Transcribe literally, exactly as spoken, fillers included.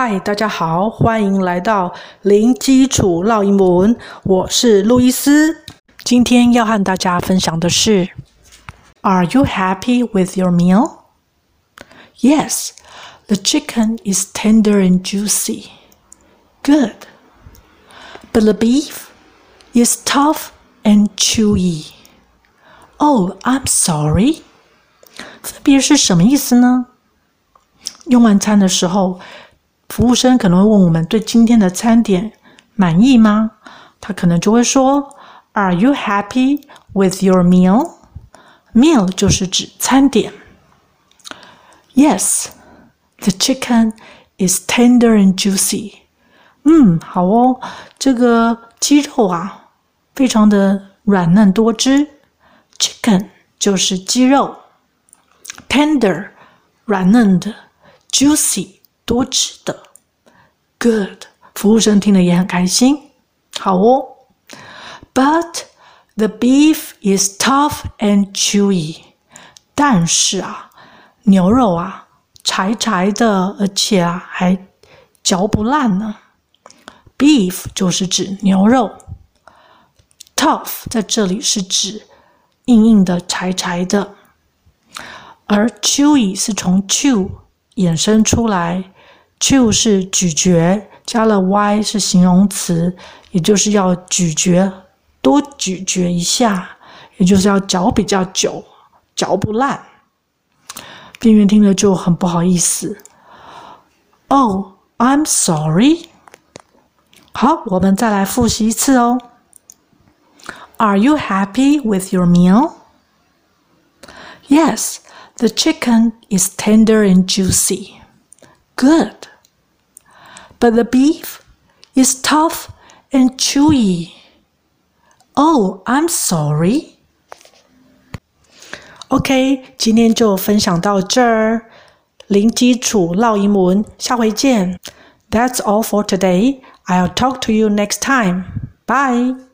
嗨，大家好，欢迎来到零基础绕英文，我是路易斯。今天要和大家分享的是 Are you happy with your meal? Yes, the chicken is tender and juicy. Good. But the beef is tough and chewy. Oh, I'm sorry. 分别是什么意思呢？用完餐的时候，服务生可能会问我们对今天的餐点满意吗？他可能就会说 Are you happy with your meal? Meal 就是指餐点。 Yes, the chicken is tender and juicy. 嗯，好哦，这个鸡肉啊非常的软嫩多汁。 Chicken 就是鸡肉， tender 软嫩的， juicy 多汁的。 Good， 服务生听了也很开心，好哦。 But the beef is tough and chewy. 但是啊，牛肉啊柴柴的，而且啊还嚼不烂呢。 Beef 就是指牛肉， tough 在这里是指硬硬的柴柴的，而 chewy 是从 chew 衍生出来，chew 是咀嚼，加了 y 是形容词，也就是要咀嚼，多咀嚼一下，也就是要嚼比较久，嚼不烂。店员听了就很不好意思。 Oh, I'm sorry. 好，我们再来复习一次哦。 Are you happy with your meal? Yes, the chicken is tender and juicy.Good. But the beef is tough and chewy. Oh, I'm sorry. OK， 今天就分享到这儿。零基础绕英文，下回见。That's all for today. I'll talk to you next time. Bye.